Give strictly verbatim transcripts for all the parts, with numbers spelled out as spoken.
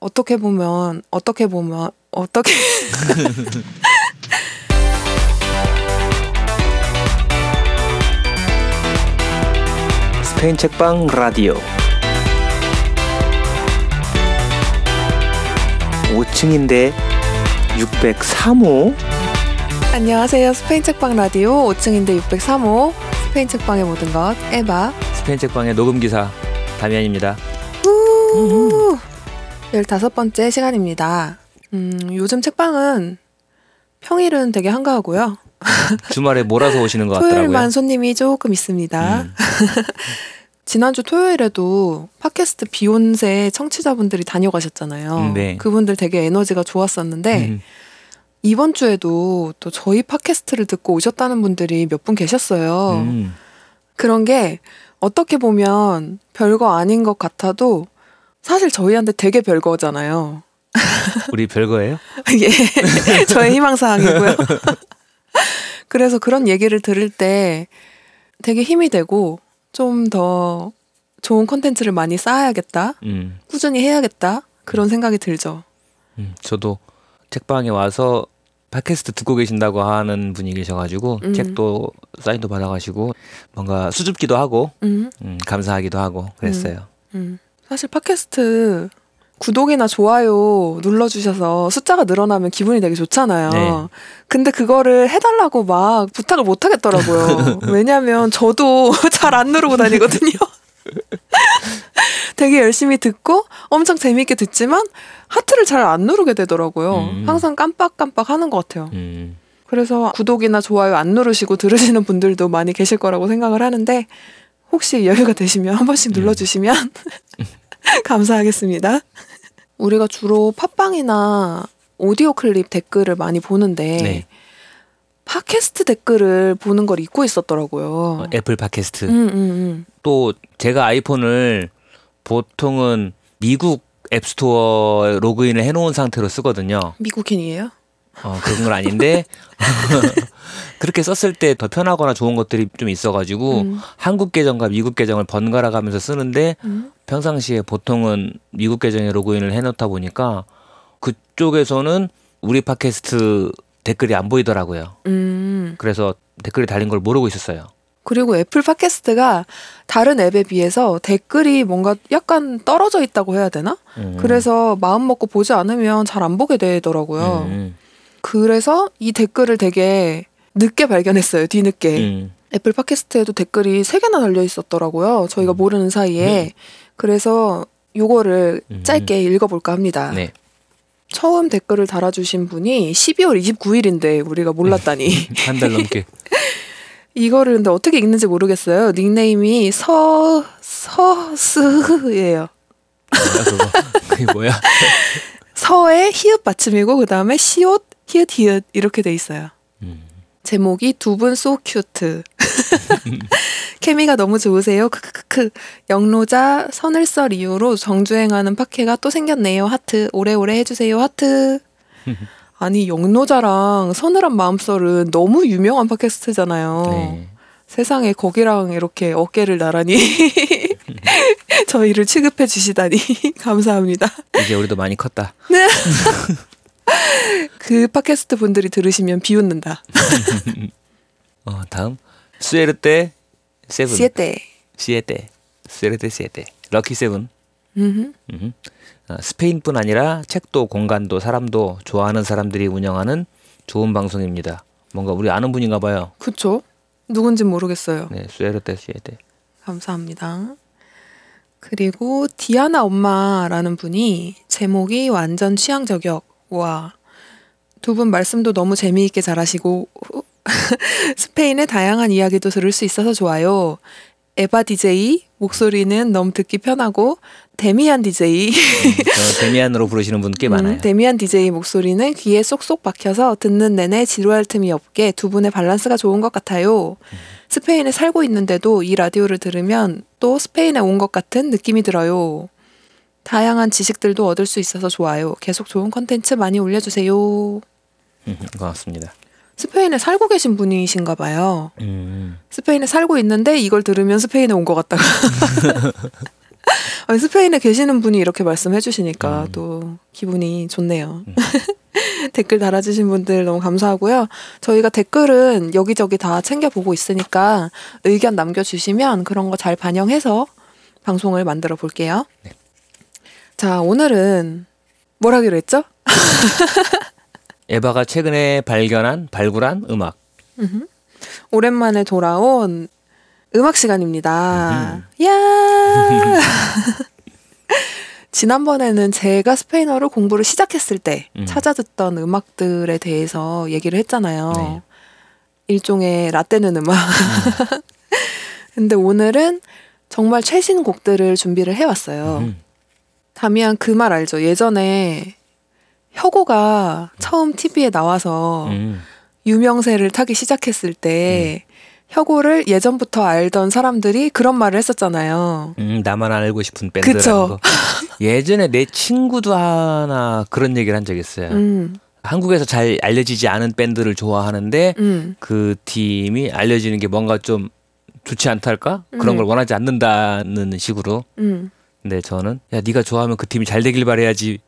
어떻게 보면 어떻게 보면 어떻게 스페인 책방 라디오 오 층인데 육백삼 호. 안녕하세요. 스페인 책방 라디오 오 층인데 육백삼 호 스페인 책방의 모든 것 에바, 스페인 책방의 녹음 기사 다미안입니다. 열다섯 번째 시간입니다. 음, 요즘 책방은 평일은 되게 한가하고요. 주말에 몰아서 오시는 것 같더라고요. 토요일만 손님이 조금 있습니다. 음. 지난주 토요일에도 팟캐스트 비욘세 청취자분들이 다녀가셨잖아요. 음, 네. 그분들 되게 에너지가 좋았었는데 음. 이번 주에도 또 저희 팟캐스트를 듣고 오셨다는 분들이 몇 분 계셨어요. 음. 그런 게 어떻게 보면 별거 아닌 것 같아도 사실 저희한테 되게 별거잖아요. 우리 별거예요? 예, 저의 희망사항이고요. 그래서 그런 얘기를 들을 때 되게 힘이 되고 좀 더 좋은 콘텐츠를 많이 쌓아야겠다, 음. 꾸준히 해야겠다 그런 생각이 들죠. 음, 저도 책방에 와서 팟캐스트 듣고 계신다고 하는 분이 계셔가지고 음. 책도 사인도 받아가시고 뭔가 수줍기도 하고 음. 음, 감사하기도 하고 그랬어요. 음. 음. 사실 팟캐스트 구독이나 좋아요 눌러주셔서 숫자가 늘어나면 기분이 되게 좋잖아요. 네. 근데 그거를 해달라고 막 부탁을 못 하겠더라고요. 왜냐하면 저도 잘 안 누르고 다니거든요. 되게 열심히 듣고 엄청 재미있게 듣지만 하트를 잘 안 누르게 되더라고요. 음. 항상 깜빡깜빡 하는 것 같아요. 음. 그래서 구독이나 좋아요 안 누르시고 들으시는 분들도 많이 계실 거라고 생각을 하는데 혹시 여유가 되시면 한 번씩 음. 눌러주시면 감사하겠습니다. 우리가 주로 팟빵이나 오디오 클립 댓글을 많이 보는데 네. 팟캐스트 댓글을 보는 걸 잊고 있었더라고요. 어, 애플 팟캐스트. 음, 음, 음. 또 제가 아이폰을 보통은 미국 앱스토어 로그인을 해놓은 상태로 쓰거든요. 미국인이에요? 어, 그런 건 아닌데 그렇게 썼을 때 더 편하거나 좋은 것들이 좀 있어가지고 음. 한국 계정과 미국 계정을 번갈아 가면서 쓰는데 음. 평상시에 보통은 미국 계정에 로그인을 해놓다 보니까 그쪽에서는 우리 팟캐스트 댓글이 안 보이더라고요. 음. 그래서 댓글이 달린 걸 모르고 있었어요. 그리고 애플 팟캐스트가 다른 앱에 비해서 댓글이 뭔가 약간 떨어져 있다고 해야 되나? 음. 그래서 마음 먹고 보지 않으면 잘 안 보게 되더라고요. 음. 그래서 이 댓글을 되게 늦게 발견했어요. 뒤늦게. 음. 애플 팟캐스트에도 댓글이 세 개나 달려 있었더라고요. 저희가 음. 모르는 사이에. 음. 그래서 요거를 음. 짧게 읽어볼까 합니다. 네. 처음 댓글을 달아주신 분이 십이월 이십구일인데 우리가 몰랐다니. 한 달 넘게. 이거를 근데 어떻게 읽는지 모르겠어요. 닉네임이 서... 서스예요. 그게 뭐야? 서의 히읗 받침이고 그 다음에 시옷 히읗 히읗 이렇게 돼 있어요. 음. 제목이 두 분 so cute. 케미가 너무 좋으세요. 크크크크. 영로자 선을썰 이후로 정주행하는 파케가 또 생겼네요. 하트. 오래오래 해주세요. 하트. 아니 영로자랑 서늘한 마음썰은 너무 유명한 팟캐스트잖아요. 네. 세상에 거기랑 이렇게 어깨를 나란히 저희를 취급해 주시다니 감사합니다. 이제 우리도 많이 컸다. 네. 그 팟캐스트 분들이 들으시면 비웃는다. 어, 다음 수에르테 세븐 시에테 시에테 수에르테 시에테 럭키 세븐. 음흠. 음흠. 어, 스페인뿐 아니라 책도 공간도 사람도 좋아하는 사람들이 운영하는 좋은 방송입니다. 뭔가 우리 아는 분인가 봐요. 그쵸? 누군지 모르겠어요. 네, 수에르테 시에테 감사합니다. 그리고 디아나 엄마라는 분이 제목이 완전 취향 저격. 와, 두 분 말씀도 너무 재미있게 잘하시고 스페인의 다양한 이야기도 들을 수 있어서 좋아요. 에바 디제이 목소리는 너무 듣기 편하고 데미안 디제이 저 데미안으로 부르시는 분 꽤 많아요. 음, 데미안 디제이 목소리는 귀에 쏙쏙 박혀서 듣는 내내 지루할 틈이 없게 두 분의 밸런스가 좋은 것 같아요. 음. 스페인에 살고 있는데도 이 라디오를 들으면 또 스페인에 온 것 같은 느낌이 들어요. 다양한 지식들도 얻을 수 있어서 좋아요. 계속 좋은 콘텐츠 많이 올려주세요. 음, 고맙습니다. 스페인에 살고 계신 분이신가 봐요. 음. 스페인에 살고 있는데 이걸 들으면 스페인에 온 것 같다가 아니, 스페인에 계시는 분이 이렇게 말씀해 주시니까 음. 또 기분이 좋네요. 음. 댓글 달아주신 분들 너무 감사하고요. 저희가 댓글은 여기저기 다 챙겨보고 있으니까 의견 남겨주시면 그런 거 잘 반영해서 방송을 만들어 볼게요. 네. 자, 오늘은 뭘 하기로 했죠? 에바가 최근에 발견한, 발굴한 음악. 음흠. 오랜만에 돌아온 음악 시간입니다. 이야! 지난번에는 제가 스페인어로 공부를 시작했을 때 음. 찾아듣던 음악들에 대해서 얘기를 했잖아요. 네. 일종의 라떼는 음악. 음. 근데 오늘은 정말 최신 곡들을 준비를 해왔어요. 음. 다미안 그 말 알죠? 예전에 혁오가 처음 티비에 나와서 음. 유명세를 타기 시작했을 때 음. 혁오를 예전부터 알던 사람들이 그런 말을 했었잖아요. 음, 나만 알고 싶은 밴드라는 그쵸? 거. 예전에 내 친구도 하나 그런 얘기를 한 적이 있어요. 음. 한국에서 잘 알려지지 않은 밴드를 좋아하는데 음. 그 팀이 알려지는 게 뭔가 좀 좋지 않달까? 음. 그런 걸 원하지 않는다는 식으로. 음. 근데 저는 야 네가 좋아하면 그 팀이 잘 되길 바라야지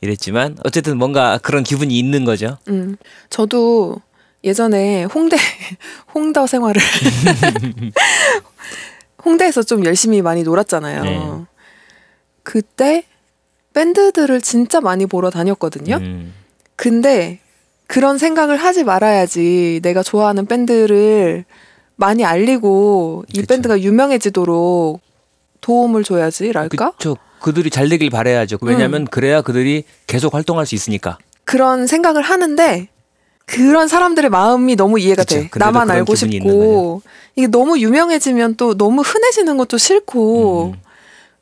이랬지만 어쨌든 뭔가 그런 기분이 있는 거죠. 음. 저도 예전에 홍대 홍더 생활을 홍대에서 좀 열심히 많이 놀았잖아요. 네. 그때 밴드들을 진짜 많이 보러 다녔거든요. 음. 근데 그런 생각을 하지 말아야지 내가 좋아하는 밴드를 많이 알리고 이 그쵸. 밴드가 유명해지도록 도움을 줘야지 랄까? 그쵸. 그들이 잘 되길 바라야죠. 왜냐하면 음. 그래야 그들이 계속 활동할 수 있으니까. 그런 생각을 하는데 그런 사람들의 마음이 너무 이해가 그쵸. 돼. 나만 알고 싶고 이게 너무 유명해지면 또 너무 흔해지는 것도 싫고 음.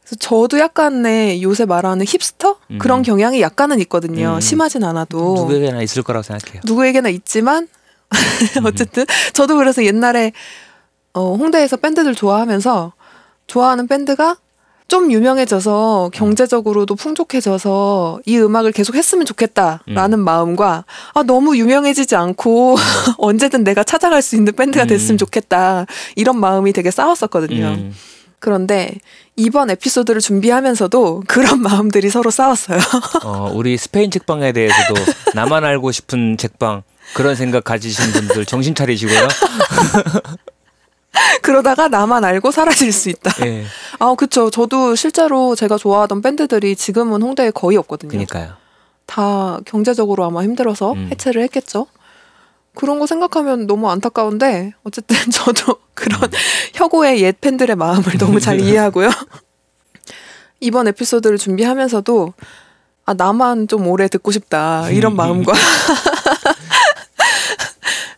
그래서 저도 약간의 요새 말하는 힙스터? 음. 그런 경향이 약간은 있거든요. 음. 심하진 않아도. 누구에게나 있을 거라고 생각해요. 누구에게나 있지만 어쨌든 저도 그래서 옛날에 어, 홍대에서 밴드들 좋아하면서 좋아하는 밴드가 좀 유명해져서 경제적으로도 풍족해져서 이 음악을 계속 했으면 좋겠다라는 음. 마음과 아, 너무 유명해지지 않고 언제든 내가 찾아갈 수 있는 밴드가 됐으면 좋겠다 이런 마음이 되게 싸웠었거든요. 음. 그런데 이번 에피소드를 준비하면서도 그런 마음들이 서로 싸웠어요. 어, 우리 스페인 책방에 대해서도 나만 알고 싶은 책방 그런 생각 가지신 분들 정신 차리시고요. 그러다가 나만 알고 사라질 수 있다. 네. 아, 그쵸. 저도 실제로 제가 좋아하던 밴드들이 지금은 홍대에 거의 없거든요. 그러니까요. 다 경제적으로 아마 힘들어서 음. 해체를 했겠죠. 그런 거 생각하면 너무 안타까운데 어쨌든 저도 그런 음. 혁오의 옛 팬들의 마음을 너무 잘 이해하고요. 이번 에피소드를 준비하면서도 아, 나만 좀 오래 듣고 싶다 이런 마음과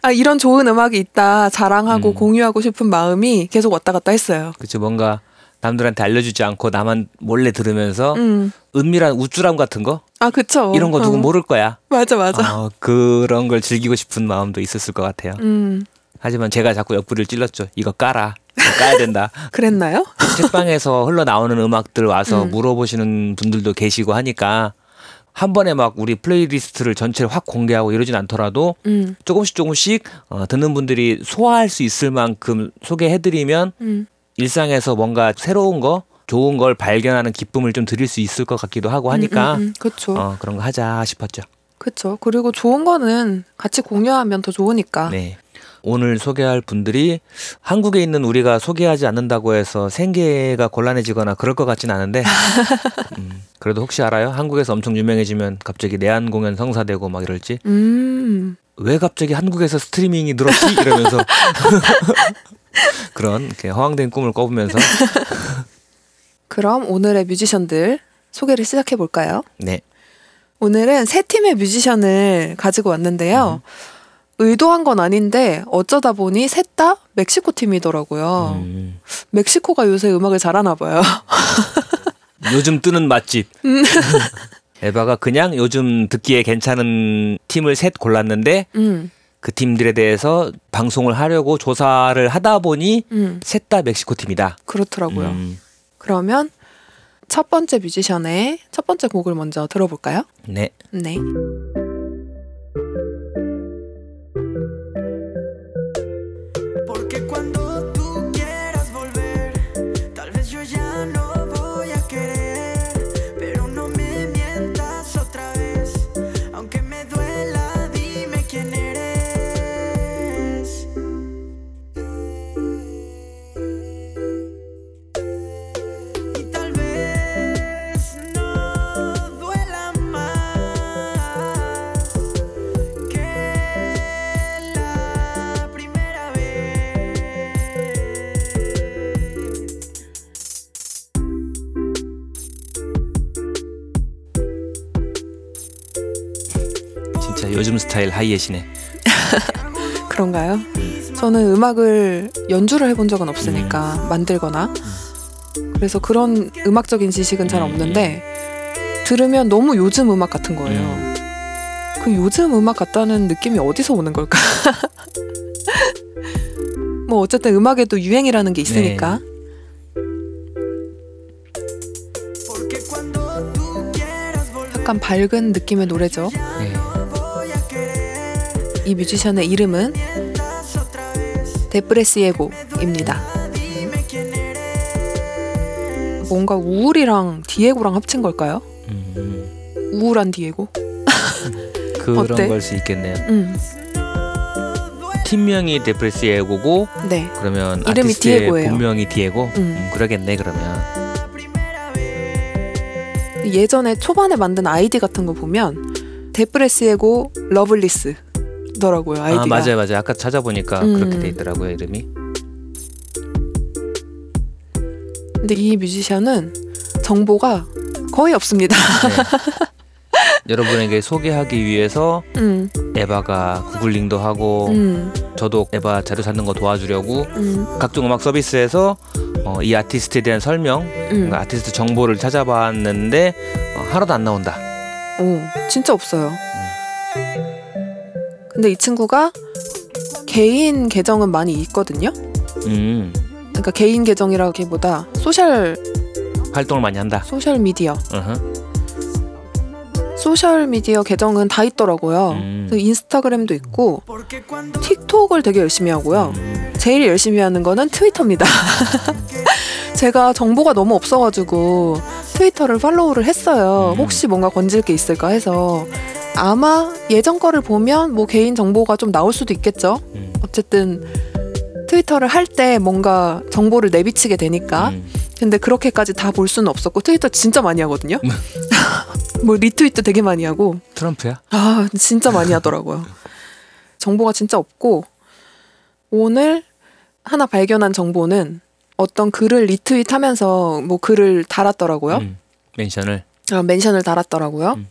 아, 이런 좋은 음악이 있다 자랑하고 음. 공유하고 싶은 마음이 계속 왔다 갔다 했어요. 그렇죠. 뭔가 남들한테 알려주지 않고 나만 몰래 들으면서 음. 은밀한 우쭐함 같은 거? 아, 그렇죠. 이런 거 누구 어. 모를 거야. 맞아, 맞아. 어, 그런 걸 즐기고 싶은 마음도 있었을 것 같아요. 음. 하지만 제가 자꾸 옆구리를 찔렀죠. 이거 까라. 이거 까야 된다. 그랬나요? 책방에서 흘러나오는 음악들 와서 음. 물어보시는 분들도 계시고 하니까 한 번에 막 우리 플레이리스트를 전체를 확 공개하고 이러진 않더라도 음. 조금씩 조금씩 어, 듣는 분들이 소화할 수 있을 만큼 소개해드리면 음. 일상에서 뭔가 새로운 거, 좋은 걸 발견하는 기쁨을 좀 드릴 수 있을 것 같기도 하고 하니까 음, 음, 음. 그쵸. 어, 그런 거 하자 싶었죠. 그렇죠. 그리고 좋은 거는 같이 공유하면 더 좋으니까. 네. 오늘 소개할 분들이 한국에 있는 우리가 소개하지 않는다고 해서 생계가 곤란해지거나 그럴 것 같진 않은데 음, 그래도 혹시 알아요? 한국에서 엄청 유명해지면 갑자기 내한 공연 성사되고 막 이럴지 음. 왜 갑자기 한국에서 스트리밍이 늘었지? 이러면서 그런 이렇게 허황된 꿈을 꿔보면서 그럼 오늘의 뮤지션들 소개를 시작해볼까요? 네. 오늘은 세 팀의 뮤지션을 가지고 왔는데요. 음. 의도한 건 아닌데 어쩌다 보니 셋 다 멕시코 팀이더라고요. 음. 멕시코가 요새 음악을 잘하나 봐요. 요즘 뜨는 맛집. 음. 에바가 그냥 요즘 듣기에 괜찮은 팀을 셋 골랐는데 음. 그 팀들에 대해서 방송을 하려고 조사를 하다 보니 음. 셋 다 멕시코 팀이다. 그렇더라고요. 음. 그러면 첫 번째 뮤지션의 첫 번째 곡을 먼저 들어볼까요? 네. 네. Cuando tú quieras volver, tal vez yo ya no voy a querer. 진짜 요즘 스타일 하이햇이네. 그런가요? 저는 음악을 연주를 해본 적은 없으니까 음. 만들거나 음. 그래서 그런 음악적인 지식은 잘 없는데 들으면 너무 요즘 음악 같은 거예요. 음. 그 요즘 음악 같다는 느낌이 어디서 오는 걸까? 뭐 어쨌든 음악에도 유행이라는 게 있으니까. 네. 약간 밝은 느낌의 노래죠. 네. 이 뮤지션의 이름은 데프레시에고입니다. 뭔가 우울이랑 디에고랑 합친 걸까요? 음. 우울한 디에고? 그런 걸 수 있겠네요. 음. 팀명이 데프레시에고고 네. 그러면 이름이 디에고예요. 본명이 디에고? 음. 음, 그러겠네 그러면. 예전에 초반에 만든 아이디 같은 거 보면 데프레시에고 러블리스더라고요. 아이디가. 아, 맞아요. 맞아요. 아까 찾아보니까 음. 그렇게 돼 있더라고요. 이름이. 근데 이 뮤지션은 정보가 거의 없습니다. 네. 여러분에게 소개하기 위해서 음. 에바가 구글링도 하고 음. 저도 에바 자료 찾는 거 도와주려고 음. 각종 음악 서비스에서 어, 이 아티스트에 대한 설명, 음. 아티스트 정보를 찾아봤는데 어, 하나도 안 나온다. 오, 진짜 없어요. 음. 근데 이 친구가 개인 계정은 많이 있거든요. 음. 그러니까 개인 계정이라기보다 소셜 활동을 많이 한다. 소셜 미디어. Uh-huh. 소셜 미디어 계정은 다 있더라고요. 음. 인스타그램도 있고 틱톡을 되게 열심히 하고요. 음. 제일 열심히 하는 거는 트위터입니다. 제가 정보가 너무 없어가지고 트위터를 팔로우를 했어요. 음. 혹시 뭔가 건질 게 있을까 해서 아마 예전 거를 보면 뭐 개인 정보가 좀 나올 수도 있겠죠. 음. 어쨌든 트위터를 할 때 뭔가 정보를 내비치게 되니까 음. 근데 그렇게까지 다 볼 수는 없었고 트위터 진짜 많이 하거든요. 뭐 리트윗도 되게 많이 하고. 트럼프야? 아 진짜 많이 하더라고요. 정보가 진짜 없고 오늘 하나 발견한 정보는 어떤 글을 리트윗하면서 뭐 글을 달았더라고요. 음, 멘션을. 아 멘션을 달았더라고요. 음.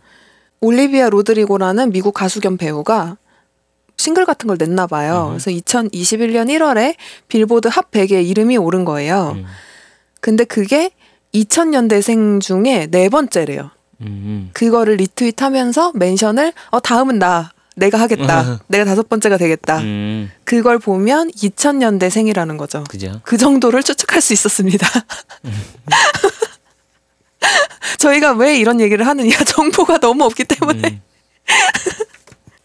올리비아 로드리고라는 미국 가수 겸 배우가 싱글 같은 걸 냈나 봐요. 음. 그래서 이천이십일년 일월에 빌보드 핫 백에 이름이 오른 거예요. 음. 근데 그게 이천년대생 중에 네 번째래요. 음. 그거를 리트윗하면서 멘션을 어 다음은 나 내가 하겠다 내가 다섯 번째가 되겠다 음. 그걸 보면 이천년대생이라는 거죠. 그죠? 그 정도를 추측할 수 있었습니다. 음. 저희가 왜 이런 얘기를 하느냐 정보가 너무 없기 때문에 음.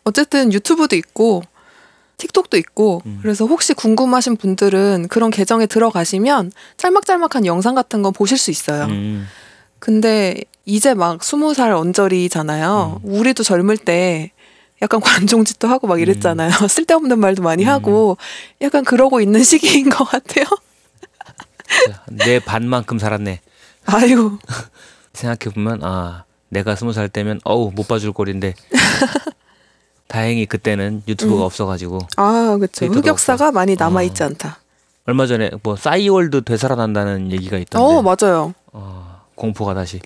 어쨌든 유튜브도 있고 틱톡도 있고 음. 그래서 혹시 궁금하신 분들은 그런 계정에 들어가시면 짤막짤막한 영상 같은 거 보실 수 있어요. 음. 근데 이제 막 스무 살 언저리잖아요. 음. 우리도 젊을 때 약간 관종짓도 하고 막 이랬잖아요. 음. 쓸데없는 말도 많이 음. 하고 약간 그러고 있는 시기인 것 같아요. 내 반만큼 살았네. 아이고. 생각해보면 아 내가 스무 살 때면 어우 못 봐줄 꼴인데 다행히 그때는 유튜브가 음. 없어가지고 아 그렇죠. 흑역사가 없어. 많이 남아있지 어. 않다. 얼마 전에 뭐 싸이월드 되살아난다는 얘기가 있던데. 어 맞아요. 어. 공포가 다시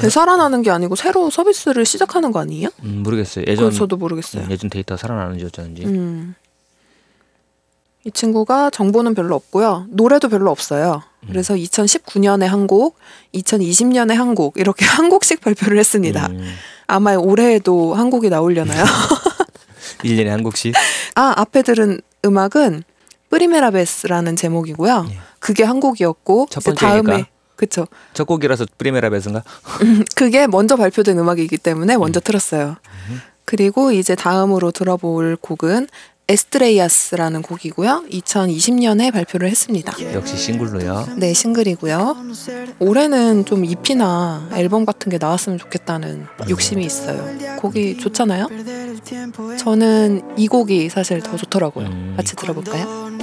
되살아나는 게 아니고 새로 서비스를 시작하는 거 아니에요? 음, 모르겠어요. 예전 저도 모르겠어요. 예전 데이터 살아나는지 어쩌는지. 음. 이 친구가 정보는 별로 없고요. 노래도 별로 없어요. 음. 그래서 이천십구년에 한 곡, 이천이십년에 한 곡 이렇게 한 곡씩 발표를 했습니다. 음. 아마 올해에도 한 곡이 나오려나요? 일 년에 한 곡씩? 아, 앞에 들은 음악은 프리메라베스라는 제목이고요. 예. 그게 한 곡이었고 첫 번째니까. 다음에 그쵸. 첫 곡이라서 프리메라베스인가? 그게 먼저 발표된 음악이기 때문에 먼저 음. 틀었어요. 음. 그리고 이제 다음으로 들어볼 곡은 에스트레이아스라는 곡이고요. 이천이십년에 발표를 했습니다. 역시 싱글로요? 네, 싱글이고요. 올해는 좀 이피나 앨범 같은 게 나왔으면 좋겠다는 욕심이 있어요. 곡이 좋잖아요? 저는 이 곡이 사실 더 좋더라고요. 음. 같이 들어볼까요?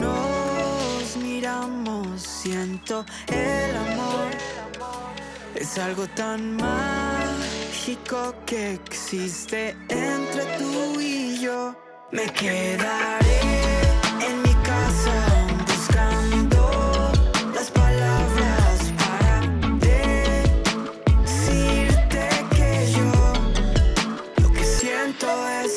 Es algo tan mágico que existe entre tú y yo. Me quedaré en mi casa buscando las palabras para decirte que yo lo que siento es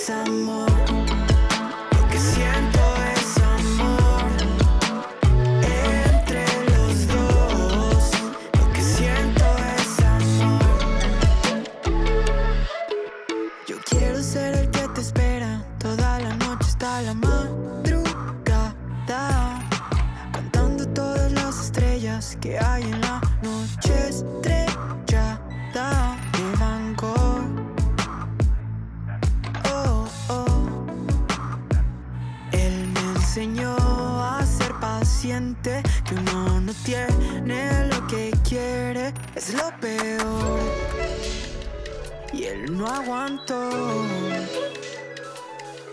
que hay en la noche estrellada de Van Gogh. Oh, oh. Él me enseñó a ser paciente, que uno no tiene lo que quiere, es lo peor. Y él no aguantó.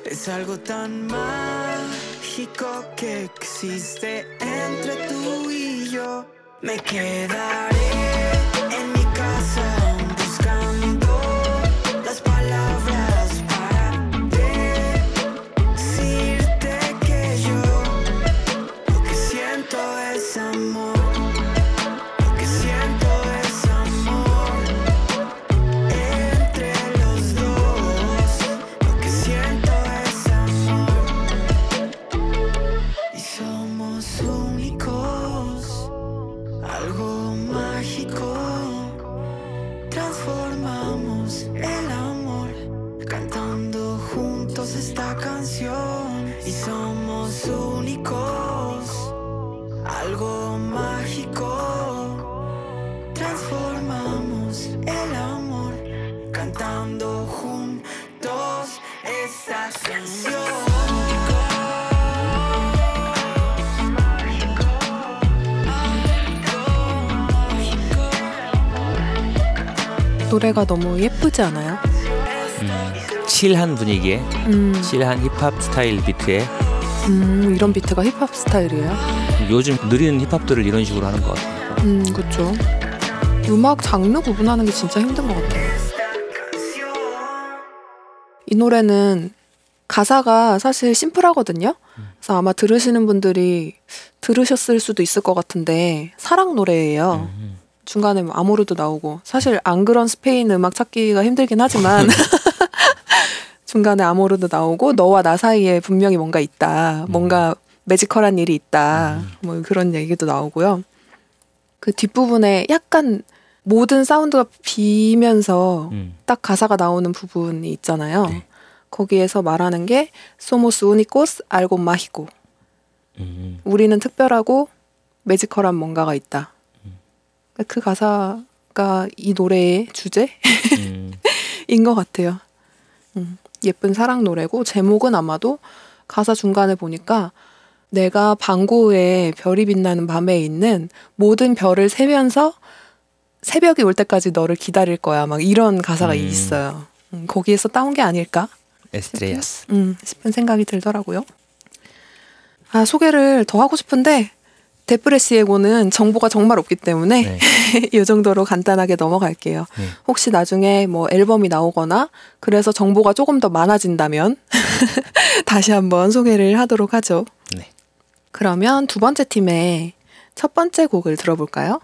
Es algo tan mágico que existe entre tú y yo. Me quedaré en mi casa buscando las palabras para decirte que yo lo que siento es amor. Esta canción y somos únicos, algo mágico, transformamos el amor cantando juntos esta canción. 노래가 너무 예쁘지 않아요? 칠한 분위기에 음. 칠한 힙합 스타일 비트에 음, 이런 비트가 힙합 스타일이에요? 요즘 느리는 힙합들을 이런 식으로 하는 것 같아요. 음, 그렇죠. 음악 장르 구분하는 게 진짜 힘든 것 같아요. 이 노래는 가사가 사실 심플하거든요. 그래서 아마 들으시는 분들이 들으셨을 수도 있을 것 같은데 사랑 노래예요. 음. 중간에 뭐 아모르도 나오고 사실 안 그런 스페인 음악 찾기가 힘들긴 하지만 중간에 아모르도 나오고 너와 나 사이에 분명히 뭔가 있다. 뭔가 매지컬한 일이 있다. 뭐 그런 얘기도 나오고요. 그 뒷부분에 약간 모든 사운드가 비면서 음. 딱 가사가 나오는 부분이 있잖아요. 네. 거기에서 말하는 게 Somos únicos, algo mágico. 음. 우리는 특별하고 매지컬한 뭔가가 있다. 음. 그 가사가 이 노래의 주제인 음. 것 같아요. 음. 예쁜 사랑 노래고 제목은 아마도 가사 중간에 보니까 내가 방고에 별이 빛나는 밤에 있는 모든 별을 세면서 새벽이 올 때까지 너를 기다릴 거야 막 이런 가사가 음. 있어요. 음, 거기에서 따온 게 아닐까 에스트레야스 싶은, 음, 싶은 생각이 들더라고요. 아, 소개를 더 하고 싶은데 데프레시에고는 정보가 정말 없기 때문에 네. 이 정도로 간단하게 넘어갈게요. 네. 혹시 나중에 뭐 앨범이 나오거나 그래서 정보가 조금 더 많아진다면 다시 한번 소개를 하도록 하죠. 네. 그러면 두 번째 팀의 첫 번째 곡을 들어볼까요?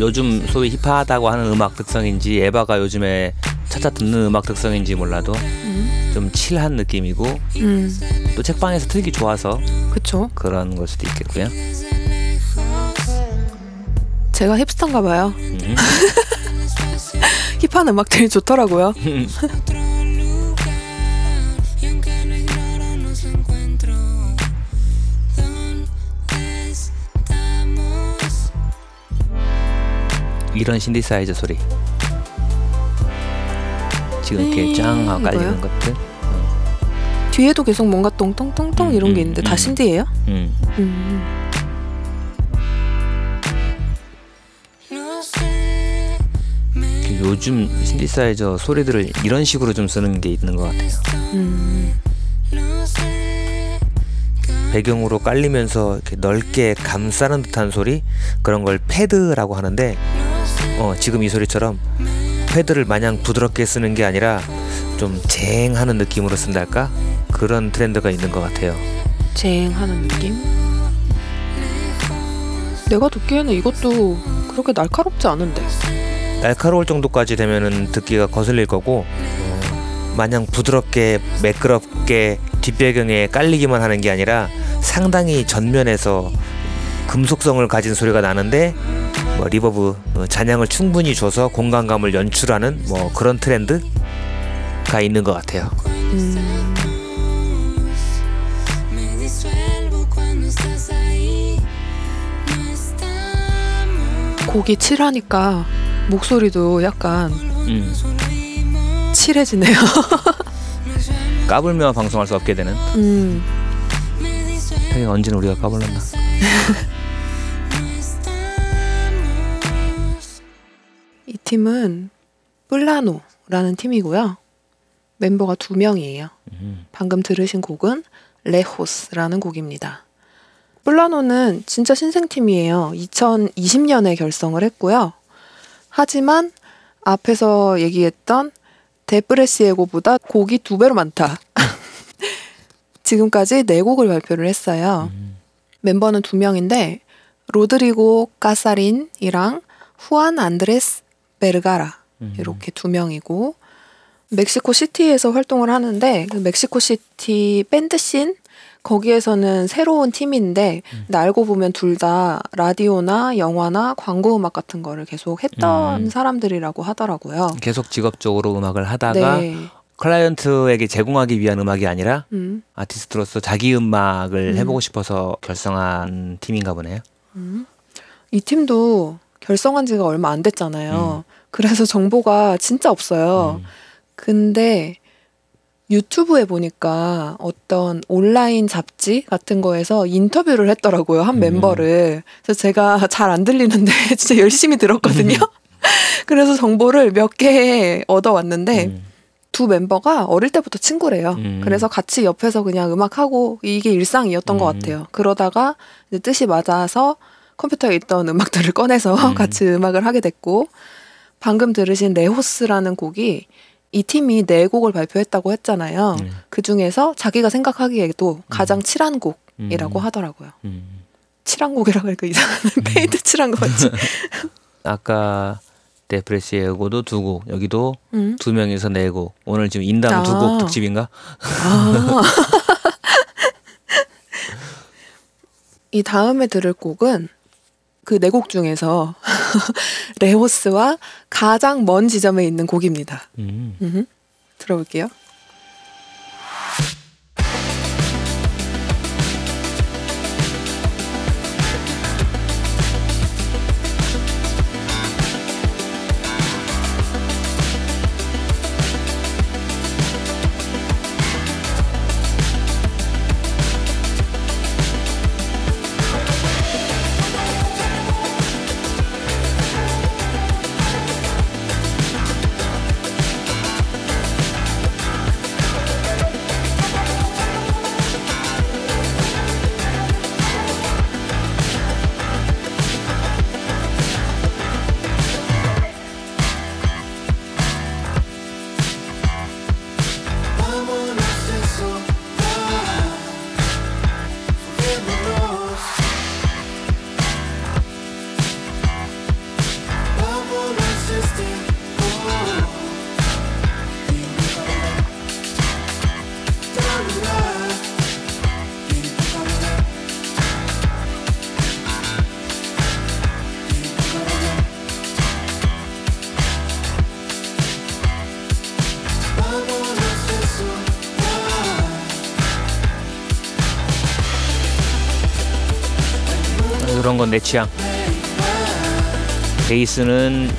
요즘 소위 힙하다고 하는 음악 특성인지 에바가 요즘에 차차 듣는 음악 특성인지 몰라도 음. 좀 칠한 느낌이고 음. 또 책방에서 틀기 좋아서 그쵸? 그런 걸 수도 있겠고요. 제가 힙스터인가 봐요. 음. 힙한 음악들이 좋더라고요. 이런 신디사이저 소리 지금 이렇게 짱 하고 깔리는 것들. 응. 뒤에도 계속 뭔가 똥똥똥똥 음, 이런 게 있는데 음, 다 신디예요? 음. 음. 요즘 신디사이저 소리들을 이런 식으로 좀 쓰는 게 있는 것 같아요. 음. 배경으로 깔리면서 이렇게 넓게 감싸는 듯한 소리, 그런 걸 패드라고 하는데, 어, 지금 이 소리처럼 패드를 마냥 부드럽게 쓰는 게 아니라 좀 쨍하는 느낌으로 쓴달까? 그런 트렌드가 있는 것 같아요. 쨍하는 느낌? 내가 듣기에는 이것도 그렇게 날카롭지 않은데, 날카로울 정도까지 되면은 듣기가 거슬릴 거고, 어, 마냥 부드럽게 매끄럽게 뒷배경에 깔리기만 하는 게 아니라 상당히 전면에서 금속성을 가진 소리가 나는데 뭐 리버브, 어, 잔향을 충분히 줘서 공간감을 연출하는 뭐 그런 트렌드가 있는 것 같아요. 음. 곡이 칠하니까 목소리도 약간 음. 칠해지네요. 까불며 방송할 수 없게 되는. 음. 되게 언제는 우리가 까불렀나. 이 팀은 플라노라는 팀이고요. 멤버가 두 명이에요. 음. 방금 들으신 곡은 레호스라는 곡입니다. 플라노는 진짜 신생팀이에요. 이천이십 년에 결성을 했고요. 하지만 앞에서 얘기했던 데프레시에고보다 곡이 두 배로 많다. 지금까지 네 곡을 발표를 했어요. 음. 멤버는 두 명인데 로드리고 까사린이랑 후안 안드레스 베르가라, 음. 이렇게 두 명이고, 멕시코 시티에서 활동을 하는데, 그 멕시코 시티 밴드씬 거기에서는 새로운 팀인데, 음. 알고 보면 둘 다 라디오나 영화나 광고음악 같은 거를 계속 했던 음. 사람들이라고 하더라고요. 계속 직업적으로 음악을 하다가 네. 클라이언트에게 제공하기 위한 음악이 아니라 음. 아티스트로서 자기 음악을 음. 해보고 싶어서 결성한 팀인가 보네요. 음. 이 팀도 결성한 지가 얼마 안 됐잖아요. 음. 그래서 정보가 진짜 없어요. 음. 근데 유튜브에 보니까 어떤 온라인 잡지 같은 거에서 인터뷰를 했더라고요. 한 음. 멤버를. 그래서 제가 잘 안 들리는데 진짜 열심히 들었거든요. 그래서 정보를 몇 개 얻어왔는데 음. 두 멤버가 어릴 때부터 친구래요. 음. 그래서 같이 옆에서 그냥 음악하고 이게 일상이었던 음. 것 같아요. 그러다가 이제 뜻이 맞아서 컴퓨터에 있던 음악들을 꺼내서 음. 같이 음악을 하게 됐고, 방금 들으신 레호스라는 곡이 이 팀이 네 곡을 발표했다고 했잖아요. 음. 그 중에서 자기가 생각하기에도 가장 음. 칠한 곡이라고 음. 하더라고요. 음. 칠한 곡이라고 하니까 이상한 음. 페인트 칠한 것 같지. 아까 데프레시에고도 두 곡, 여기도 음. 두 명에서 네 곡. 오늘 지금 인당 아. 두 곡 특집인가? 아. 이 다음에 들을 곡은 그 네 곡 중에서 레호스와 가장 먼 지점에 있는 곡입니다. 음. 음흠. 들어볼게요. 그런 건 내 취향. 베이스는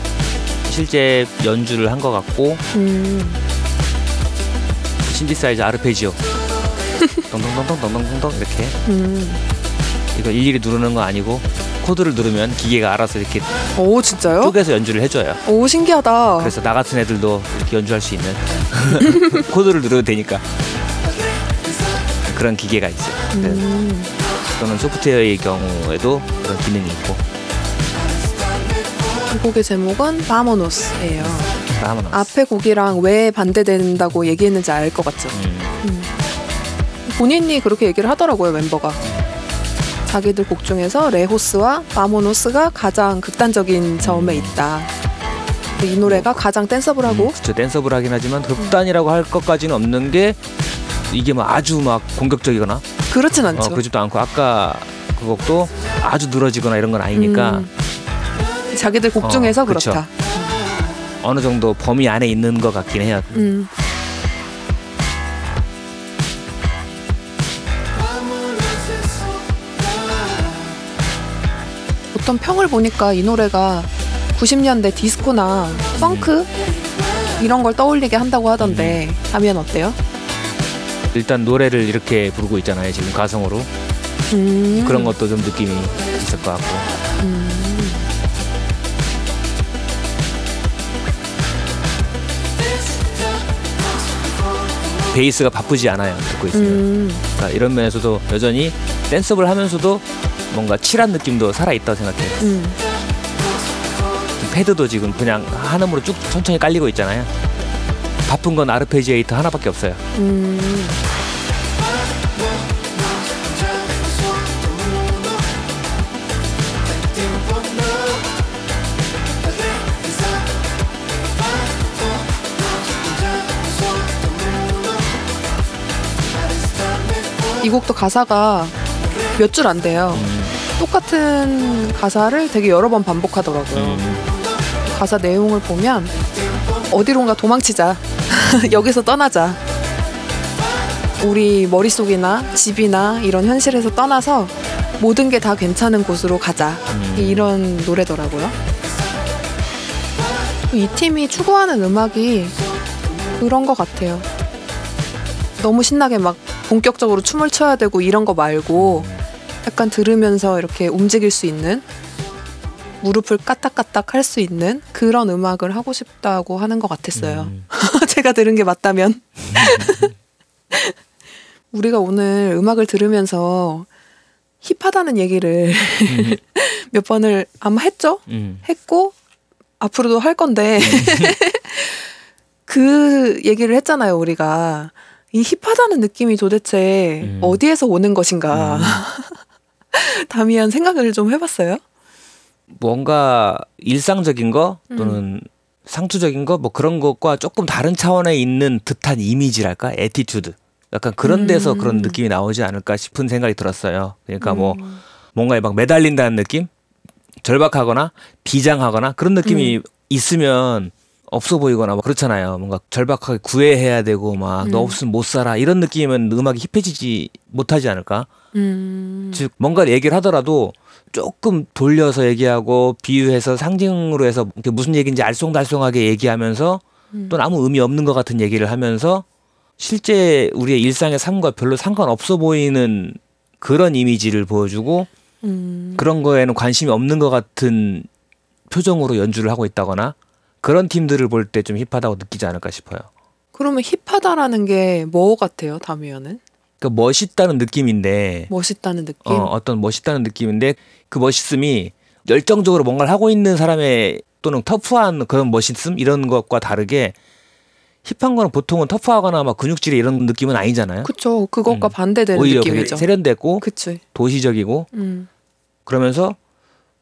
실제 연주를 한 것 같고 음. 신디사이저 아르페지오 동동동동동동동 이렇게 음. 이거 일일이 누르는 건 아니고 코드를 누르면 기계가 알아서 이렇게 오 진짜요? 쪼개서 연주를 해줘요. 오 신기하다. 그래서 나 같은 애들도 이렇게 연주할 수 있는 코드를 누르면 되니까 그런 기계가 있어요. 음. 또는 소프트웨어의 경우에도 그런 기능이 있고. 이 곡의 제목은 바모노스예요. 바모노스. 앞에 곡이랑 왜 반대된다고 얘기했는지 알 것 같죠? 음. 음. 본인이 그렇게 얘기를 하더라고요, 멤버가. 자기들 곡 중에서 레호스와 바모노스가 가장 극단적인 점에 있다. 이 노래가 가장 댄서블하고. 음, 그렇죠. 댄서블하긴 하지만 극단이라고 할 것까지는 없는 게 이게 막 아주 막 공격적이거나 그렇진 않죠. 어, 그렇지도 않고 아까 그 곡도 아주 늘어지거나 이런 건 아니니까 음, 자기들 곡 중에서 어, 그렇다. 음. 어느 정도 범위 안에 있는 것 같긴 해요. 음. 보통 평을 보니까 이 노래가 구십 년대 디스코나 펑크 음. 이런 걸 떠올리게 한다고 하던데 음. 하면 어때요? 일단 노래를 이렇게 부르고 있잖아요 지금 가성으로. 음. 그런 것도 좀 느낌이 있을 것 같고 음. 베이스가 바쁘지 않아요 듣고 있으면. 음. 그러니까 이런 면에서도 여전히 댄서블 하면서도 뭔가 칠한 느낌도 살아있다고 생각해요. 음. 패드도 지금 그냥 한 음으로 쭉 천천히 깔리고 있잖아요. 바쁜 건 아르페지에이터 하나밖에 없어요. 음. 이 곡도 가사가 몇 줄 안 돼요. 음. 똑같은 가사를 되게 여러 번 반복하더라고요. 음. 가사 내용을 보면 어디론가 도망치자. 여기서 떠나자. 우리 머릿속이나 집이나 이런 현실에서 떠나서 모든 게 다 괜찮은 곳으로 가자. 음. 이런 노래더라고요. 이 팀이 추구하는 음악이 그런 것 같아요. 너무 신나게 막 본격적으로 춤을 춰야 되고 이런 거 말고 약간 들으면서 이렇게 움직일 수 있는 무릎을 까딱까딱 할 수 있는 그런 음악을 하고 싶다고 하는 것 같았어요. 음. 제가 들은 게 맞다면. 우리가 오늘 음악을 들으면서 힙하다는 얘기를 음. 몇 번을 아마 했죠? 음. 했고 앞으로도 할 건데 그 얘기를 했잖아요 우리가. 이 힙하다는 느낌이 도대체 음. 어디에서 오는 것인가. 음. 다미안 생각을 좀 해봤어요? 뭔가 일상적인 거 또는 음. 상투적인 거 뭐 그런 것과 조금 다른 차원에 있는 듯한 이미지랄까? 애티튜드. 약간 그런 데서 음. 그런 느낌이 나오지 않을까 싶은 생각이 들었어요. 그러니까 음. 뭐 뭔가에 막 매달린다는 느낌? 절박하거나 비장하거나 그런 느낌이 음. 있으면 없어 보이거나 막 그렇잖아요. 뭔가 절박하게 구애해야 되고 막 너 음. 없으면 못 살아 이런 느낌이면 음악이 힙해지지 못하지 않을까. 음. 즉 뭔가를 얘기를 하더라도 조금 돌려서 얘기하고 비유해서 상징으로 해서 무슨 얘기인지 알쏭달쏭하게 얘기하면서 음. 또 아무 의미 없는 것 같은 얘기를 하면서 실제 우리의 일상의 삶과 별로 상관없어 보이는 그런 이미지를 보여주고 음. 그런 거에는 관심이 없는 것 같은 표정으로 연주를 하고 있다거나 그런 팀들을 볼 때 좀 힙하다고 느끼지 않을까 싶어요. 그러면 힙하다라는 게 뭐 같아요, 다미연은? 그러니까 멋있다는 느낌인데. 멋있다는 느낌? 어, 어떤 멋있다는 느낌인데 그 멋있음이 열정적으로 뭔가를 하고 있는 사람의 또는 터프한 그런 멋있음 이런 것과 다르게 힙한 거는 보통은 터프하거나 막 근육질이 이런 느낌은 아니잖아요. 그렇죠. 그것과 음. 반대되는 오히려 느낌이죠. 오히려 세련됐고 그치. 도시적이고 음. 그러면서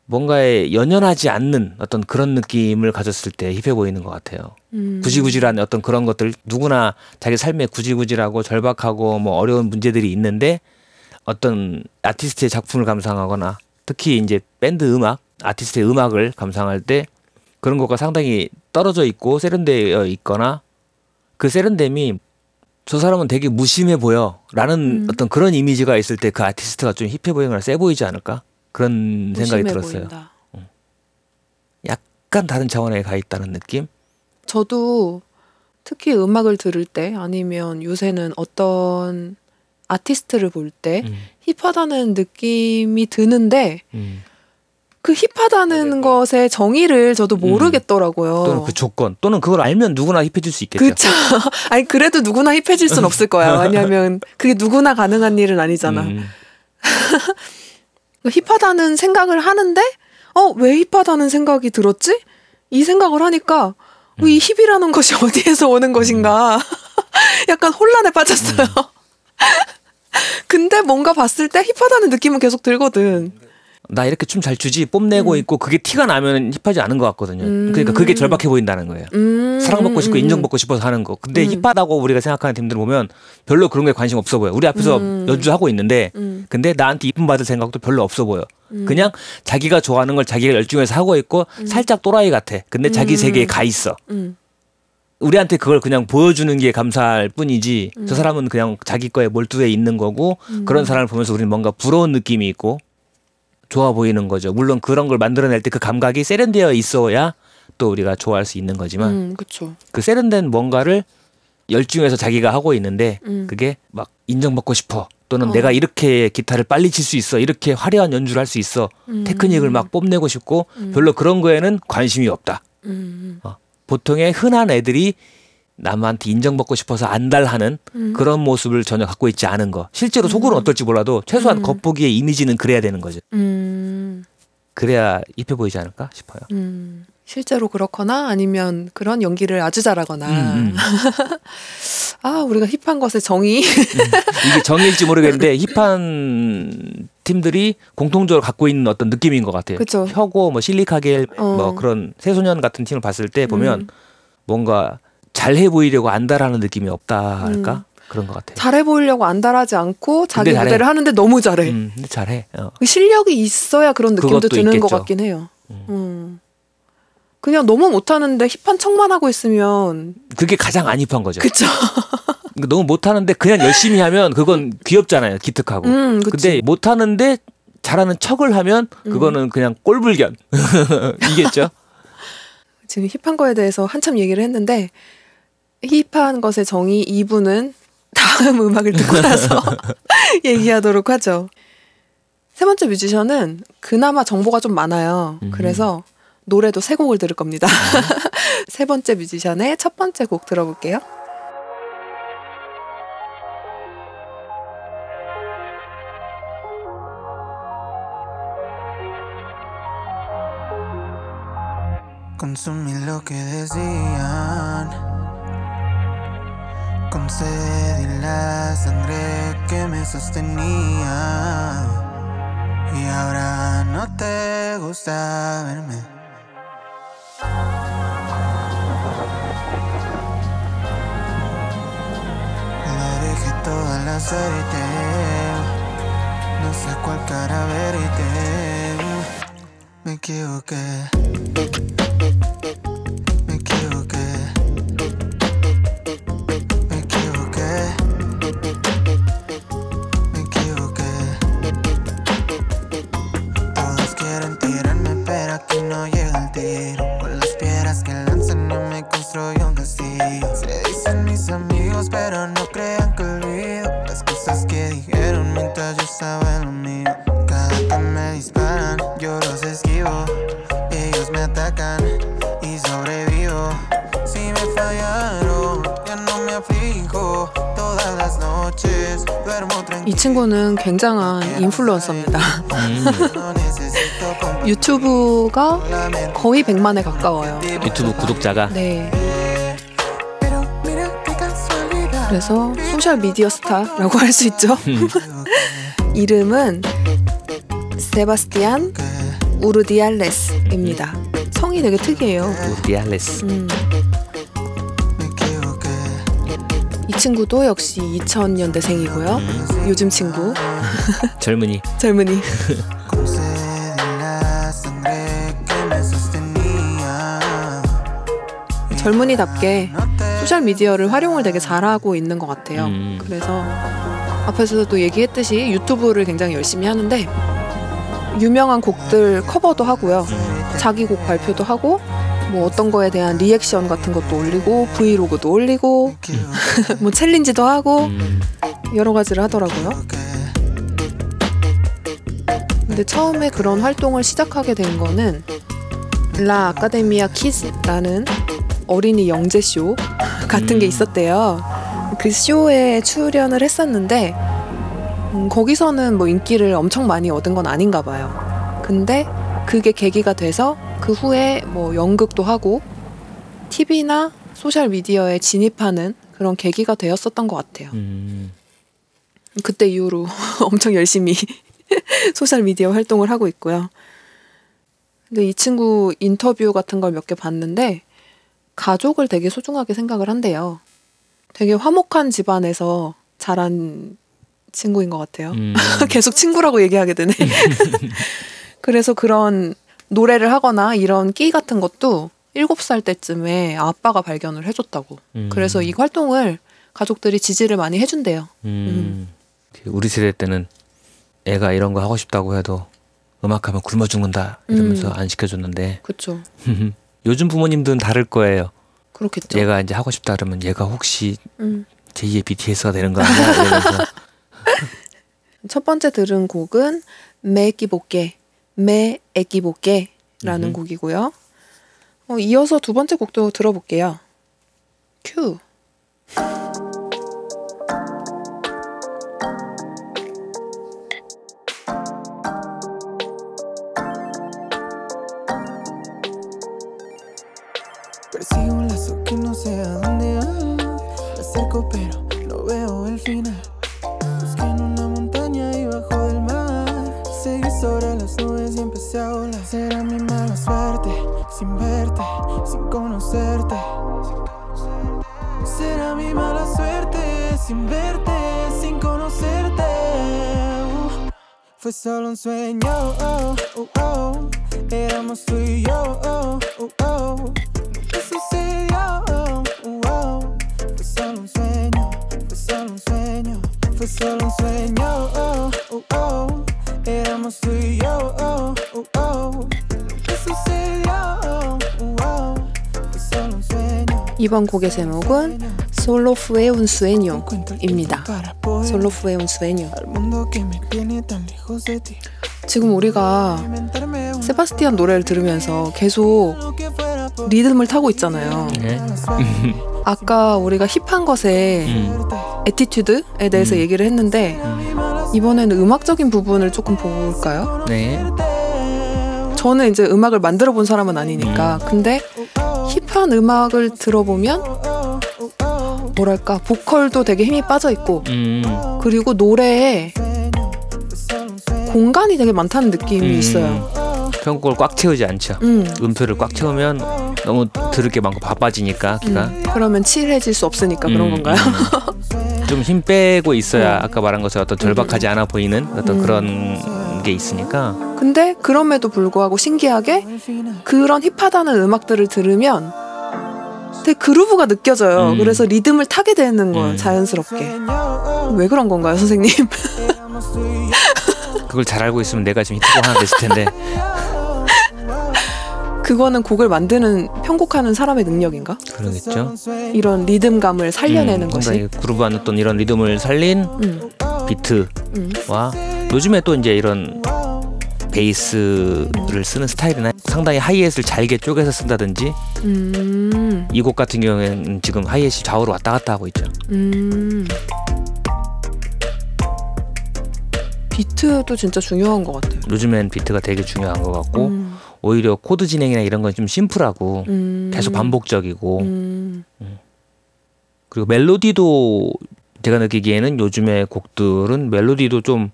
뭔가에 연연하지 않는 어떤 그런 느낌을 가졌을 때 힙해 보이는 것 같아요. 음. 구질구질한 어떤 그런 것들 누구나 자기 삶에 구질구질하고 절박하고 뭐 어려운 문제들이 있는데 어떤 아티스트의 작품을 감상하거나 특히 이제 밴드 음악, 아티스트의 음악을 감상할 때 그런 것과 상당히 떨어져 있고 세련되어 있거나 그 세련됨이 저 사람은 되게 무심해 보여 라는 음. 어떤 그런 이미지가 있을 때 그 아티스트가 좀 힙해 보이거나 세 보이지 않을까? 그런 생각이 들었어요. 보인다. 약간 다른 차원에 가 있다는 느낌? 저도 특히 음악을 들을 때 아니면 요새는 어떤 아티스트를 볼 때 음. 힙하다는 느낌이 드는데 음. 그 힙하다는 것의 정의를 저도 모르겠더라고요. 음. 또는 그 조건, 또는 그걸 알면 누구나 힙해질 수 있겠죠. 그쵸. 아니 그래도 누구나 힙해질 순 없을 거야. 왜냐하면 그게 누구나 가능한 일은 아니잖아. 음. 힙하다는 생각을 하는데 어, 왜 힙하다는 생각이 들었지? 이 생각을 하니까 음. 이 힙이라는 것이 어디에서 오는 것인가. 약간 혼란에 빠졌어요. 음. 근데 뭔가 봤을 때 힙하다는 느낌은 계속 들거든. 나 이렇게 춤 잘 추지 뽐내고 음. 있고 그게 티가 나면 힙하지 않은 것 같거든요. 음. 그러니까 그게 절박해 보인다는 거예요. 음. 사랑받고 싶고 인정받고 싶어서 하는 거. 근데 음. 힙하다고 우리가 생각하는 팀들 보면 별로 그런 게 관심 없어 보여. 우리 앞에서 음. 연주하고 있는데 음. 근데 나한테 이쁨 받을 생각도 별로 없어 보여. 음. 그냥 자기가 좋아하는 걸 자기가 열중해서 하고 있고 음. 살짝 또라이 같아. 근데 자기 음. 세계에 가 있어. 음. 우리한테 그걸 그냥 보여주는 게 감사할 뿐이지 음. 저 사람은 그냥 자기 거에 몰두해 있는 거고 음. 그런 사람을 보면서 우리는 뭔가 부러운 느낌이 있고 좋아 보이는 거죠. 물론 그런 걸 만들어낼 때 그 감각이 세련되어 있어야 또 우리가 좋아할 수 있는 거지만 음, 그쵸. 그 세련된 뭔가를 열중해서 자기가 하고 있는데 음. 그게 막 인정받고 싶어 또는 어. 내가 이렇게 기타를 빨리 칠 수 있어 이렇게 화려한 연주를 할 수 있어 음. 테크닉을 막 뽐내고 싶고 음. 별로 그런 거에는 관심이 없다. 음. 어. 보통의 흔한 애들이 남한테 인정받고 싶어서 안달하는 음. 그런 모습을 전혀 갖고 있지 않은 거. 실제로 속으로는 음. 어떨지 몰라도 최소한 음. 겉보기의 이미지는 그래야 되는 거죠. 음. 그래야 힙해 보이지 않을까 싶어요. 음. 실제로 그렇거나 아니면 그런 연기를 아주 잘하거나. 음. 아, 우리가 힙한 것의 정의. 이게 정의일지 모르겠는데 힙한 팀들이 공통적으로 갖고 있는 어떤 느낌인 것 같아요. 그쵸. 혀고 뭐 실리카겔 어. 뭐 그런 새소년 같은 팀을 봤을 때 보면 음. 뭔가 잘해 보이려고 안달하는 느낌이 없다 할까? 음. 그런 것 같아요. 잘해 보이려고 안달하지 않고 자기 잘해. 무대를 하는데 너무 잘해. 음, 근데 잘해. 어. 실력이 있어야 그런 느낌도 드는 있겠죠. 것 같긴 해요. 음. 음. 그냥 너무 못하는데 힙한 척만 하고 있으면 그게 가장 안 힙한 거죠. 그렇죠. 너무 못하는데 그냥 열심히 하면 그건 귀엽잖아요. 기특하고. 음, 근데 못하는데 잘하는 척을 하면 그거는 음. 그냥 꼴불견. 이겠죠. 지금 힙한 거에 대해서 한참 얘기를 했는데 힙한 것의 정의 이 부는 다음 음악을 듣고 나서 얘기하도록 하죠. 세 번째 뮤지션은 그나마 정보가 좀 많아요. 음. 그래서 노래도 세 곡을 들을 겁니다. 세 번째 뮤지션의 첫 번째 곡 들어볼게요. Consumí lo que decían concedí la sangre que me sostenía y ahora no te gusta verme le dejé toda la suerte no sé cuál cara verte me equivoqué me equivoqué Pero no crean que olvido Las cosas que dijeron Mientras yo estaba en lo mío Cada que me disparan Yo los esquivo Ellos me atacan Y sobrevivo Si me fallaron Ya no me aflijo Todas las noches Duermo tranquilo 이 친구는 굉장한 인플루언서입니다. 유튜브가 거의 백만에 가까워요. 유튜브 구독자가? 네. 그래서 소셜미디어 스타라고 할 수 있죠. 음. 이름은 세바스티안 우르디알레스입니다. 성이 되게 특이해요. 우르디알레스. 음. 이 친구도 역시 이천 년대생이고요. 음. 요즘 친구. 젊은이. 젊은이. 젊은이답게 소셜미디어를 활용을 되게 잘하고 있는 것 같아요. 음. 그래서 앞에서도 얘기했듯이 유튜브를 굉장히 열심히 하는데 유명한 곡들 커버도 하고요. 자기 곡 발표도 하고 뭐 어떤 거에 대한 리액션 같은 것도 올리고 브이로그도 올리고 뭐 챌린지도 하고 여러 가지를 하더라고요. 근데 처음에 그런 활동을 시작하게 된 거는 라 아카데미아 키즈라는 어린이 영재쇼 같은 게 있었대요. 그 쇼에 출연을 했었는데 음, 거기서는 뭐 인기를 엄청 많이 얻은 건 아닌가 봐요. 근데 그게 계기가 돼서 그 후에 뭐 연극도 하고 티비나 소셜미디어에 진입하는 그런 계기가 되었었던 것 같아요. 음. 그때 이후로 엄청 열심히 소셜미디어 활동을 하고 있고요. 근데 이 친구 인터뷰 같은 걸 몇 개 봤는데 가족을 되게 소중하게 생각을 한대요. 되게 화목한 집안에서 자란 친구인 것 같아요. 음. 계속 친구라고 얘기하게 되네. 그래서 그런 노래를 하거나 이런 끼 같은 것도 일곱 살 때쯤에 아빠가 발견을 해줬다고. 음. 그래서 이 활동을 가족들이 지지를 많이 해준대요. 음. 음. 우리 세대 때는 애가 이런 거 하고 싶다고 해도 음악하면 굶어 죽는다 이러면서 음. 안 시켜줬는데. 그렇죠. 요즘 부모님들은 다를 거예요. 그렇겠죠. 얘가 이제 하고 싶다 그러면 얘가 혹시 음. 제이의 비티에스가 되는 거 아니야? 이러면서. 첫 번째 들은 곡은 매끼보께, 매애끼보께라는 곡이고요. 어, 이어서 두 번째 곡도 들어볼게요. 큐. Fue solo un sueño, oh, oh, oh. Éramos tú y yo, oh, oh, oh. ¿Qué sucedió? Oh, oh. Fue solo un sueño, fue solo un sueño, fue solo un sueño, oh, oh, oh. Éramos tú y yo, oh, oh, oh. ¿Qué sucedió? Oh, oh. Fue solo un sueño. 이번 곡의 제목은 Solo fue un sueño입니다. Solo fue un sueño. 지금 우리가 세바스티안 노래를 들으면서 계속 리듬을 타고 있잖아요. 네. 아까 우리가 힙한 것의 음. 애티튜드에 대해서 음. 얘기를 했는데 음. 이번에는 음악적인 부분을 조금 볼까요? 네. 저는 이제 음악을 만들어 본 사람은 아니니까. 음. 근데 힙한 음악을 들어보면 뭐랄까 보컬도 되게 힘이 빠져있고 음. 그리고 노래에 공간이 되게 많다는 느낌이 음. 있어요. 편곡을 꽉 채우지 않죠. 음. 음표를 꽉 채우면 너무 들을 게 많고 바빠지니까 귀가. 음. 그러면 칠해질 수 없으니까 음. 그런 건가요? 좀 힘 빼고 있어야 음. 아까 말한 것처럼 어떤 절박하지 않아 보이는 어떤 음. 그런 게 있으니까. 근데 그럼에도 불구하고 신기하게 그런 힙하다는 음악들을 들으면 되게 그루브가 느껴져요. 음. 그래서 리듬을 타게 되는 거예요. 음. 자연스럽게. 왜 그런 건가요, 선생님? 그걸 잘 알고 있으면 내가 지금 히트곡 하나 됐을 텐데. 그거는 곡을 만드는, 편곡하는 사람의 능력인가? 그러겠죠. 이런 리듬감을 살려내는 음, 것이. 그루브 안 어떤 이런 리듬을 살린 음. 비트와 음. 요즘에 또 이제 이런 베이스를 쓰는 스타일이나 상당히 하이햇을 잘게 쪼개서 쓴다든지 음. 이 곡 같은 경우에는 지금 하이햇이 좌우로 왔다 갔다 하고 있죠. 음. 비트도 진짜 중요한 것 같아요. 요즘엔 비트가 되게 중요한 것 같고 음. 오히려 코드 진행이나 이런 건 좀 심플하고 음. 계속 반복적이고 음. 음. 그리고 멜로디도 제가 느끼기에는 요즘의 곡들은 멜로디도 좀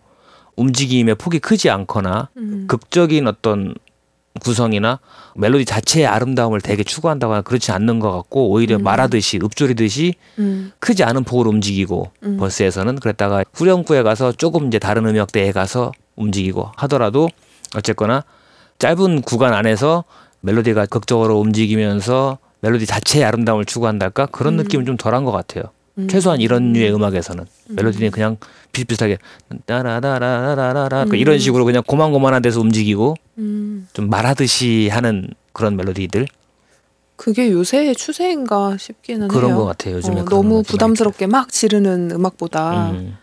움직임의 폭이 크지 않거나 음. 극적인 어떤 구성이나 멜로디 자체의 아름다움을 되게 추구한다거나 그렇지 않는 것 같고 오히려 음. 말하듯이 읊조리듯이 음. 크지 않은 폭으로 움직이고 음. 벌스에서는 그랬다가 후렴구에 가서 조금 이제 다른 음역대에 가서 움직이고 하더라도 어쨌거나 짧은 구간 안에서 멜로디가 극적으로 움직이면서 멜로디 자체의 아름다움을 추구한달까 그런 음. 느낌은 좀 덜한 것 같아요. 음. 최소한 이런 류의 음악에서는 음. 멜로디는 그냥 비슷비슷하게 따라라라라라라 음. 이런 식으로 그냥 고만고만한 데서 움직이고 음. 좀 말하듯이 하는 그런 멜로디들. 그게 요새의 추세인가 싶기는 그런 해요. 그런 것 같아요. 요즘에 어, 너무 부담스럽게 막 지르는 음악보다 음.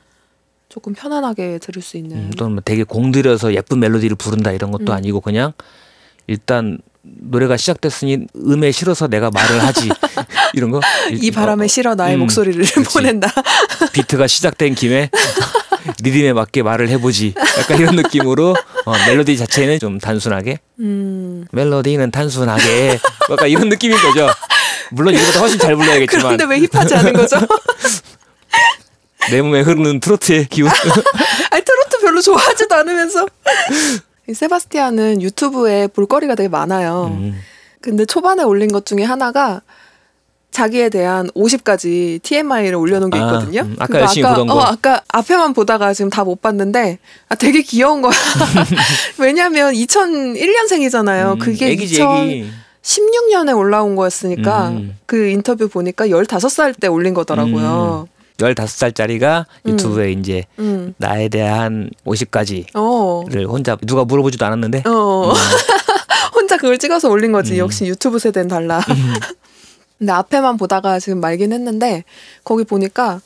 조금 편안하게 들을 수 있는. 음, 또는 뭐 되게 공들여서 예쁜 멜로디를 부른다 이런 것도 음. 아니고 그냥 일단 노래가 시작됐으니 음에 실어서 내가 말을 하지 이런 거. 이 바람에 어, 실어 나의 음, 목소리를 그치. 보낸다. 비트가 시작된 김에 리듬에 맞게 말을 해보지. 약간 이런 느낌으로 어, 멜로디 자체는 좀 단순하게. 음. 멜로디는 단순하게. 약간 이런 느낌인 거죠. 물론 이거보다 훨씬 잘 불러야겠지만. 그런데 왜 힙하지 않은 거죠? 내 몸에 흐르는 트로트의 기운. 아니 트로트 별로 좋아하지도 않으면서. 세바스티안은 유튜브에 볼거리가 되게 많아요. 음. 근데 초반에 올린 것 중에 하나가 자기에 대한 오십 가지 티엠아이를 올려놓은 게 있거든요. 아, 음. 아까 열심히 아까, 보던 어, 거. 아까 앞에만 보다가 지금 다 못 봤는데 아, 되게 귀여운 거야. 왜냐하면 이천일 년생이잖아요. 음, 그게 애기지, 이천십육 년에 올라온 거였으니까 음. 그 인터뷰 보니까 열다섯 살 때 올린 거더라고요. 음. 열다섯 살짜리가 유튜브에 음. 이제 음. 나에 대한 오십 가지를 어. 혼자 누가 물어보지도 않았는데 어. 음. 혼자 그걸 찍어서 올린 거지. 음. 역시 유튜브 세대는 달라. 음. 근데 앞에만 보다가 지금 말긴 했는데 거기 보니까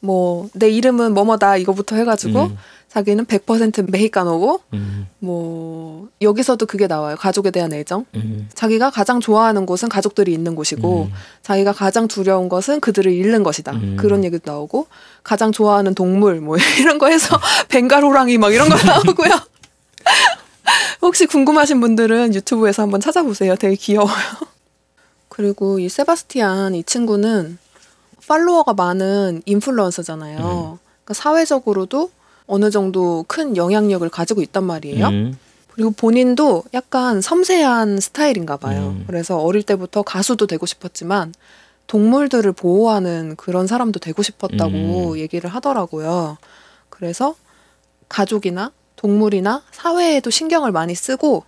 뭐 내 이름은 뭐뭐다 이거부터 해가지고 음. 자기는 백 퍼센트 메히카노고 음. 뭐 여기서도 그게 나와요. 가족에 대한 애정. 음. 자기가 가장 좋아하는 곳은 가족들이 있는 곳이고 음. 자기가 가장 두려운 것은 그들을 잃는 것이다. 음. 그런 얘기도 나오고 가장 좋아하는 동물 뭐 이런 거 해서 벵갈 호랑이 막 이런 거 나오고요. 혹시 궁금하신 분들은 유튜브에서 한번 찾아보세요. 되게 귀여워요. 그리고 이 세바스티안 이 친구는 팔로워가 많은 인플루언서잖아요. 음. 그러니까 사회적으로도 어느 정도 큰 영향력을 가지고 있단 말이에요. 음. 그리고 본인도 약간 섬세한 스타일인가 봐요. 음. 그래서 어릴 때부터 가수도 되고 싶었지만 동물들을 보호하는 그런 사람도 되고 싶었다고 음. 얘기를 하더라고요. 그래서 가족이나 동물이나 사회에도 신경을 많이 쓰고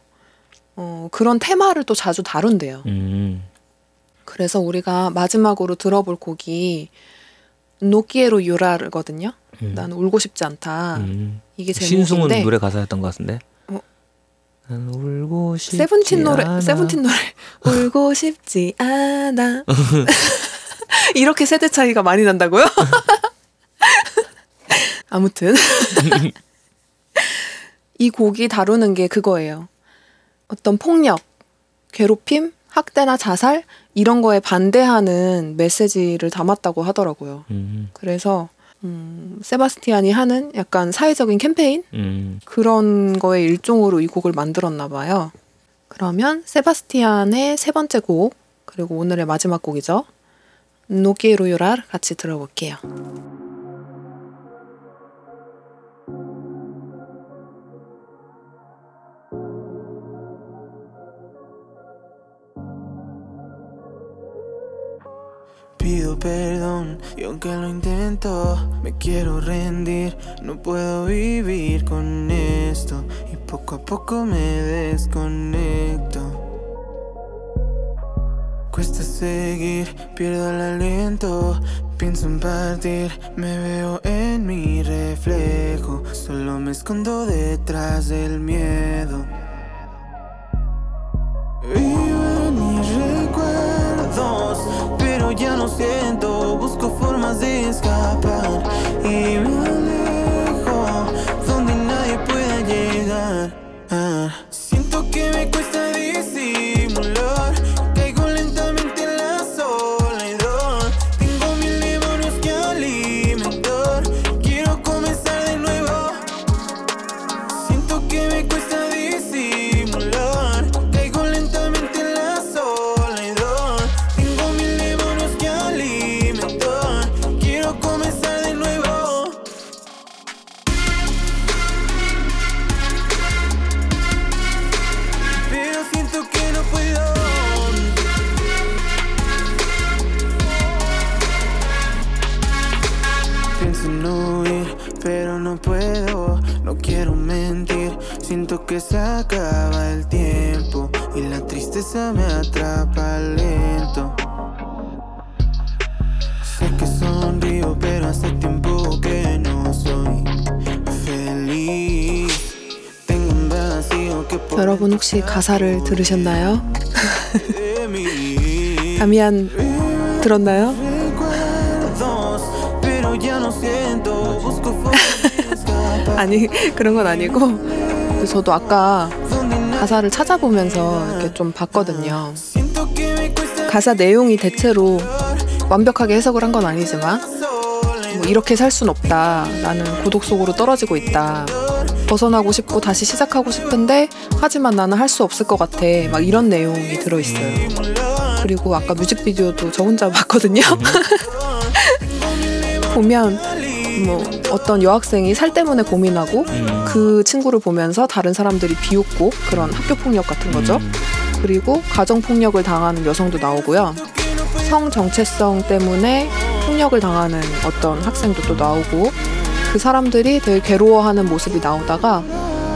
어, 그런 테마를 또 자주 다룬대요. 음. 그래서 우리가 마지막으로 들어볼 곡이 노키에로 유라거든요. 음. 난 울고 싶지 않다. 음. 이게 제목인데 신승훈 노래 가사였던 것 같은데. 어. 난 울고 싶지 세븐틴 노래, 않아. 세븐틴 노래. 울고 싶지 않아. 이렇게 세대 차이가 많이 난다고요? 아무튼 이 곡이 다루는 게 그거예요. 어떤 폭력, 괴롭힘, 학대나 자살 이런 거에 반대하는 메시지를 담았다고 하더라고요. 음. 그래서 음, 세바스티안이 하는 약간 사회적인 캠페인? 음. 그런 거의 일종으로 이 곡을 만들었나 봐요. 그러면 세바스티안의 세 번째 곡, 그리고 오늘의 마지막 곡이죠. No quiero llorar 같이 들어볼게요. Pido perdón y aunque lo intento me quiero rendir, no puedo vivir con esto y poco a poco me desconecto. Cuesta seguir, pierdo el aliento, pienso en partir, me veo en mi reflejo, solo me escondo detrás del miedo. Ya no siento, busco formas de escapar y me alejo donde nadie pueda llegar. Ah. Siento que me cuesta disimular, caigo lentamente en la soledad. Tengo mil demonios que alimentar, quiero comenzar de nuevo. Siento que me cuesta disimular, caigo lentamente en la soledad. Siento que se acaba el tiempo y la tristeza me atrapa lento. Sé que sonrío, pero hace tiempo que no soy feliz. Tengo un vacío que. 여러분 혹시 가사를 들으셨나요? 아미안 들었나요? 아니 그런 건 아니고 저도 아까 가사를 찾아보면서 이렇게 좀 봤거든요. 가사 내용이 대체로 완벽하게 해석을 한 건 아니지만 뭐 이렇게 살 순 없다, 나는 고독 속으로 떨어지고 있다, 벗어나고 싶고 다시 시작하고 싶은데 하지만 나는 할 수 없을 것 같아, 막 이런 내용이 들어있어요. 그리고 아까 뮤직비디오도 저 혼자 봤거든요. 보면 뭐 어떤 여학생이 살 때문에 고민하고 음. 그 친구를 보면서 다른 사람들이 비웃고, 그런 학교폭력 같은 거죠. 음. 그리고 가정폭력을 당하는 여성도 나오고요. 성 정체성 때문에 폭력을 당하는 어떤 학생도 또 나오고, 그 사람들이 되게 괴로워하는 모습이 나오다가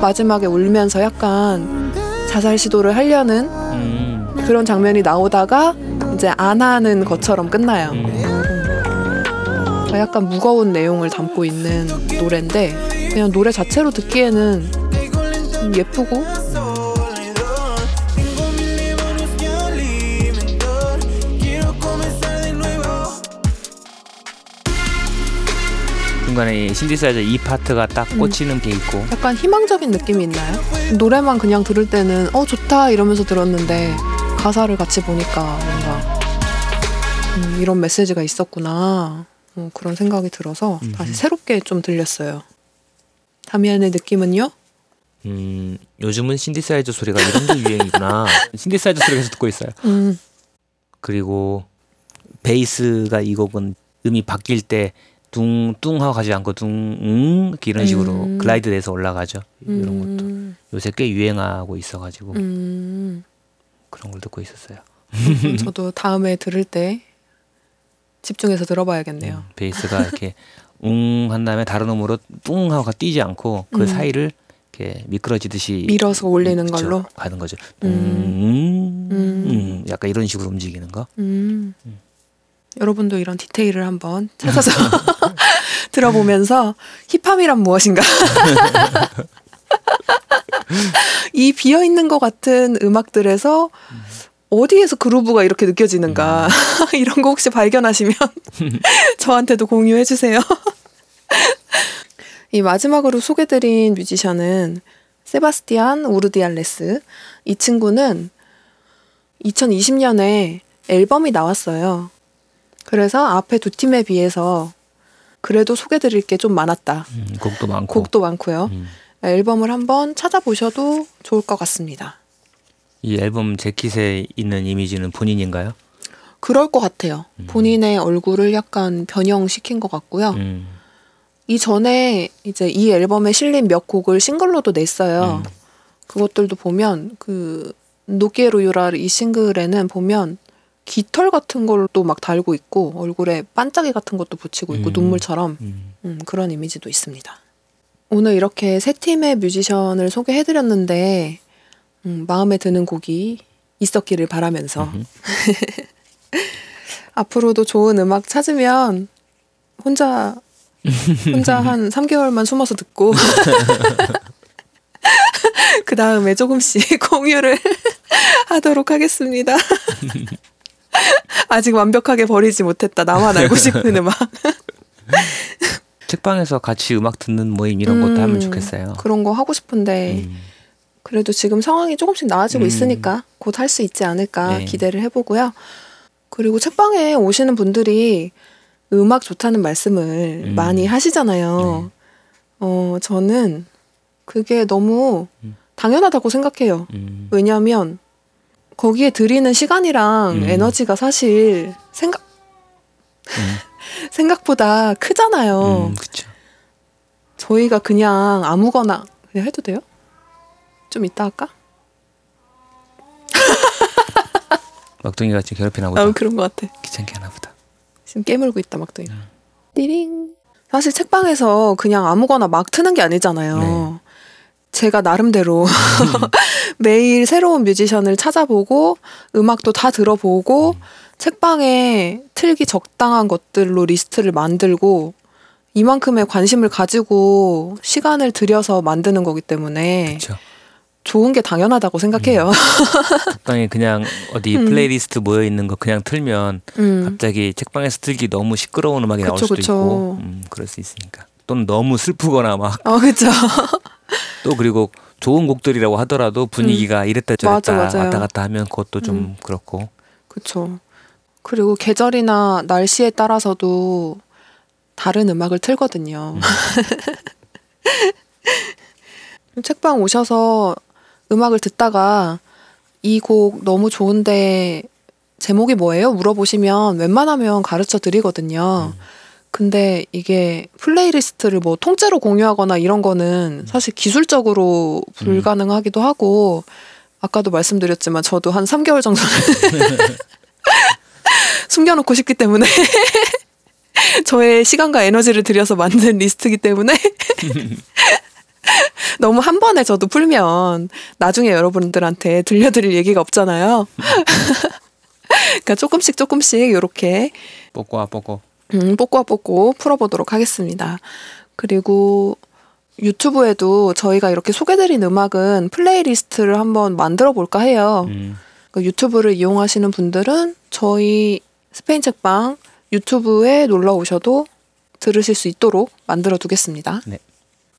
마지막에 울면서 약간 자살 시도를 하려는 음. 그런 장면이 나오다가 이제 안 하는 것처럼 끝나요. 음. 음. 약간 무거운 내용을 담고 있는 노래인데 그냥 노래 자체로 듣기에는 예쁘고 중간에 신디사이저 이 파트가 딱 꽂히는 음. 게 있고 약간 희망적인 느낌이 있나요? 노래만 그냥 들을 때는 어 좋다 이러면서 들었는데 가사를 같이 보니까 뭔가 음, 이런 메시지가 있었구나, 어, 그런 생각이 들어서 음흠. 다시 새롭게 좀 들렸어요. 다미안의 느낌은요? 음 요즘은 신디사이저 소리가 이런 게 유행이구나. 신디사이저 소리를 계속 듣고 있어요. 음. 그리고 베이스가 이 곡은 음이 바뀔 때 둥뚱 하고 가지 않고 둥응 이렇게 이런 식으로 음. 글라이드 돼서 올라가죠. 음. 이런 것도 요새 꽤 유행하고 있어가지고 음. 그런 걸 듣고 있었어요. 저도 다음에 들을 때 집중해서 들어봐야겠네요. 음, 베이스가 이렇게 웅 한 다음에 다른 음으로 뚱 하고 뛰지 않고 그 음. 사이를 이렇게 미끄러지듯이 밀어서 올리는 음, 걸로 가는 거죠. 음. 음. 음. 약간 이런 식으로 움직이는 거. 음. 음. 여러분도 이런 디테일을 한번 찾아서 들어보면서 힙함이란 무엇인가? 이 비어있는 것 같은 음악들에서 어디에서 그루브가 이렇게 느껴지는가? 이런 거 혹시 발견하시면 저한테도 공유해 주세요. 이 마지막으로 소개드린 뮤지션은 세바스티안 우르디알레스. 이 친구는 이천이십 년에 앨범이 나왔어요. 그래서 앞에 두 팀에 비해서 그래도 소개드릴 게 좀 많았다. 음, 곡도 많고. 곡도 많고요. 음. 앨범을 한번 찾아보셔도 좋을 것 같습니다. 이 앨범 재킷에 있는 이미지는 본인인가요? 그럴 것 같아요. 음. 본인의 얼굴을 약간 변형시킨 것 같고요. 음. 이전에 이제 이 앨범에 실린 몇 곡을 싱글로도 냈어요. 음. 그것들도 보면 그 노키에로유라 이 싱글에는 보면 깃털 같은 걸도 막 달고 있고 얼굴에 반짝이 같은 것도 붙이고 있고 음, 눈물처럼 음. 음, 그런 이미지도 있습니다. 오늘 이렇게 세 팀의 뮤지션을 소개해드렸는데 음, 마음에 드는 곡이 있었기를 바라면서 앞으로도 좋은 음악 찾으면 혼자 혼자 한 삼 개월만 숨어서 듣고 그 다음에 조금씩 공유를 하도록 하겠습니다. 아직 완벽하게 버리지 못했다, 나만 알고 싶은 음악. 책방에서 같이 음악 듣는 모임 이런 것도 음, 하면 좋겠어요. 그런 거 하고 싶은데 음. 그래도 지금 상황이 조금씩 나아지고 음. 있으니까 곧 할 수 있지 않을까 네. 기대를 해보고요. 그리고 책방에 오시는 분들이 음악 좋다는 말씀을 음. 많이 하시잖아요. 네. 어, 저는 그게 너무 당연하다고 생각해요. 음. 왜냐하면 거기에 들이는 시간이랑 음. 에너지가 사실 생각 음. 생각보다 크잖아요. 음, 그쵸. 저희가 그냥 아무거나 그냥 해도 돼요? 좀 이따 할까? 막둥이가 지금 괴롭히나 보다. 아, 그런 것 같아. 귀찮게 하나 보다. 지금 깨물고 있다 막둥이가. 음. 띠링. 사실 책방에서 그냥 아무거나 막 트는 게 아니잖아요. 네. 제가 나름대로 매일 새로운 뮤지션을 찾아보고 음악도 다 들어보고 음. 책방에 틀기 적당한 것들로 리스트를 만들고 이만큼의 관심을 가지고 시간을 들여서 만드는 거기 때문에 그쵸. 좋은 게 당연하다고 생각해요. 음. 적당히 그냥 어디 음. 플레이리스트 모여있는 거 그냥 틀면 음. 갑자기 책방에서 틀기 너무 시끄러운 음악이 그쵸, 나올 수도 그쵸. 있고 음, 그럴 수 있으니까. 또는 너무 슬프거나 막 어, 그쵸. 또 그리고 좋은 곡들이라고 하더라도 분위기가 음. 이랬다 저랬다 맞아, 왔다 갔다 하면 그것도 좀 음. 그렇고 그렇죠. 그리고 계절이나 날씨에 따라서도 다른 음악을 틀거든요. 음. 책방 오셔서 음악을 듣다가 이 곡 너무 좋은데 제목이 뭐예요? 물어보시면 웬만하면 가르쳐 드리거든요. 음. 근데 이게 플레이리스트를 뭐 통째로 공유하거나 이런 거는 사실 기술적으로 불가능하기도 하고 아까도 말씀드렸지만 저도 한 삼 개월 정도는 숨겨놓고 싶기 때문에 저의 시간과 에너지를 들여서 만든 리스트이기 때문에 너무 한 번에 저도 풀면 나중에 여러분들한테 들려드릴 얘기가 없잖아요. 그러니까 조금씩 조금씩 이렇게 뽀꼬아 뽀꼬 음, 뽑고 뽑고 풀어보도록 하겠습니다. 그리고 유튜브에도 저희가 이렇게 소개드린 음악은 플레이리스트를 한번 만들어 볼까 해요. 음. 그러니까 유튜브를 이용하시는 분들은 저희 스페인 책방 유튜브에 놀러 오셔도 들으실 수 있도록 만들어 두겠습니다. 네.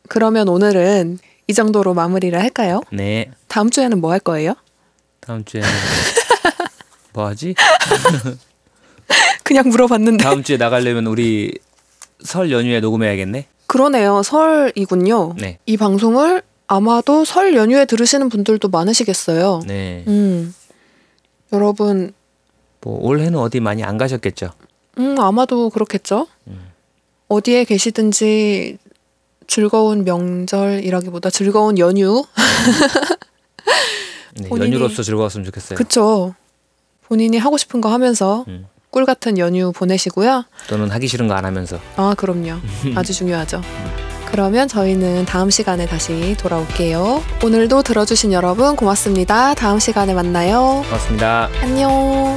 그러면 오늘은 이 정도로 마무리를 할까요? 네. 다음 주에는 뭐 할 거예요? 다음 주에는 뭐 하지? 그냥 물어봤는데 다음 주에 나가려면 우리 설 연휴에 녹음해야겠네. 그러네요. 설이군요. 네. 이 방송을 아마도 설 연휴에 들으시는 분들도 많으시겠어요. 네. 음. 여러분 뭐 올해는 어디 많이 안 가셨겠죠? 음, 아마도 그렇겠죠. 음. 어디에 계시든지 즐거운 명절이라기보다 즐거운 연휴. 네, 본인이, 연휴로서 즐거웠으면 좋겠어요. 그렇죠. 본인이 하고 싶은 거 하면서 음. 꿀같은 연휴 보내시고요. 또는 하기 싫은 거 안 하면서. 아, 그럼요. 아주 중요하죠. 그러면 저희는 다음 시간에 다시 돌아올게요. 오늘도 들어주신 여러분 고맙습니다. 다음 시간에 만나요. 고맙습니다. 안녕.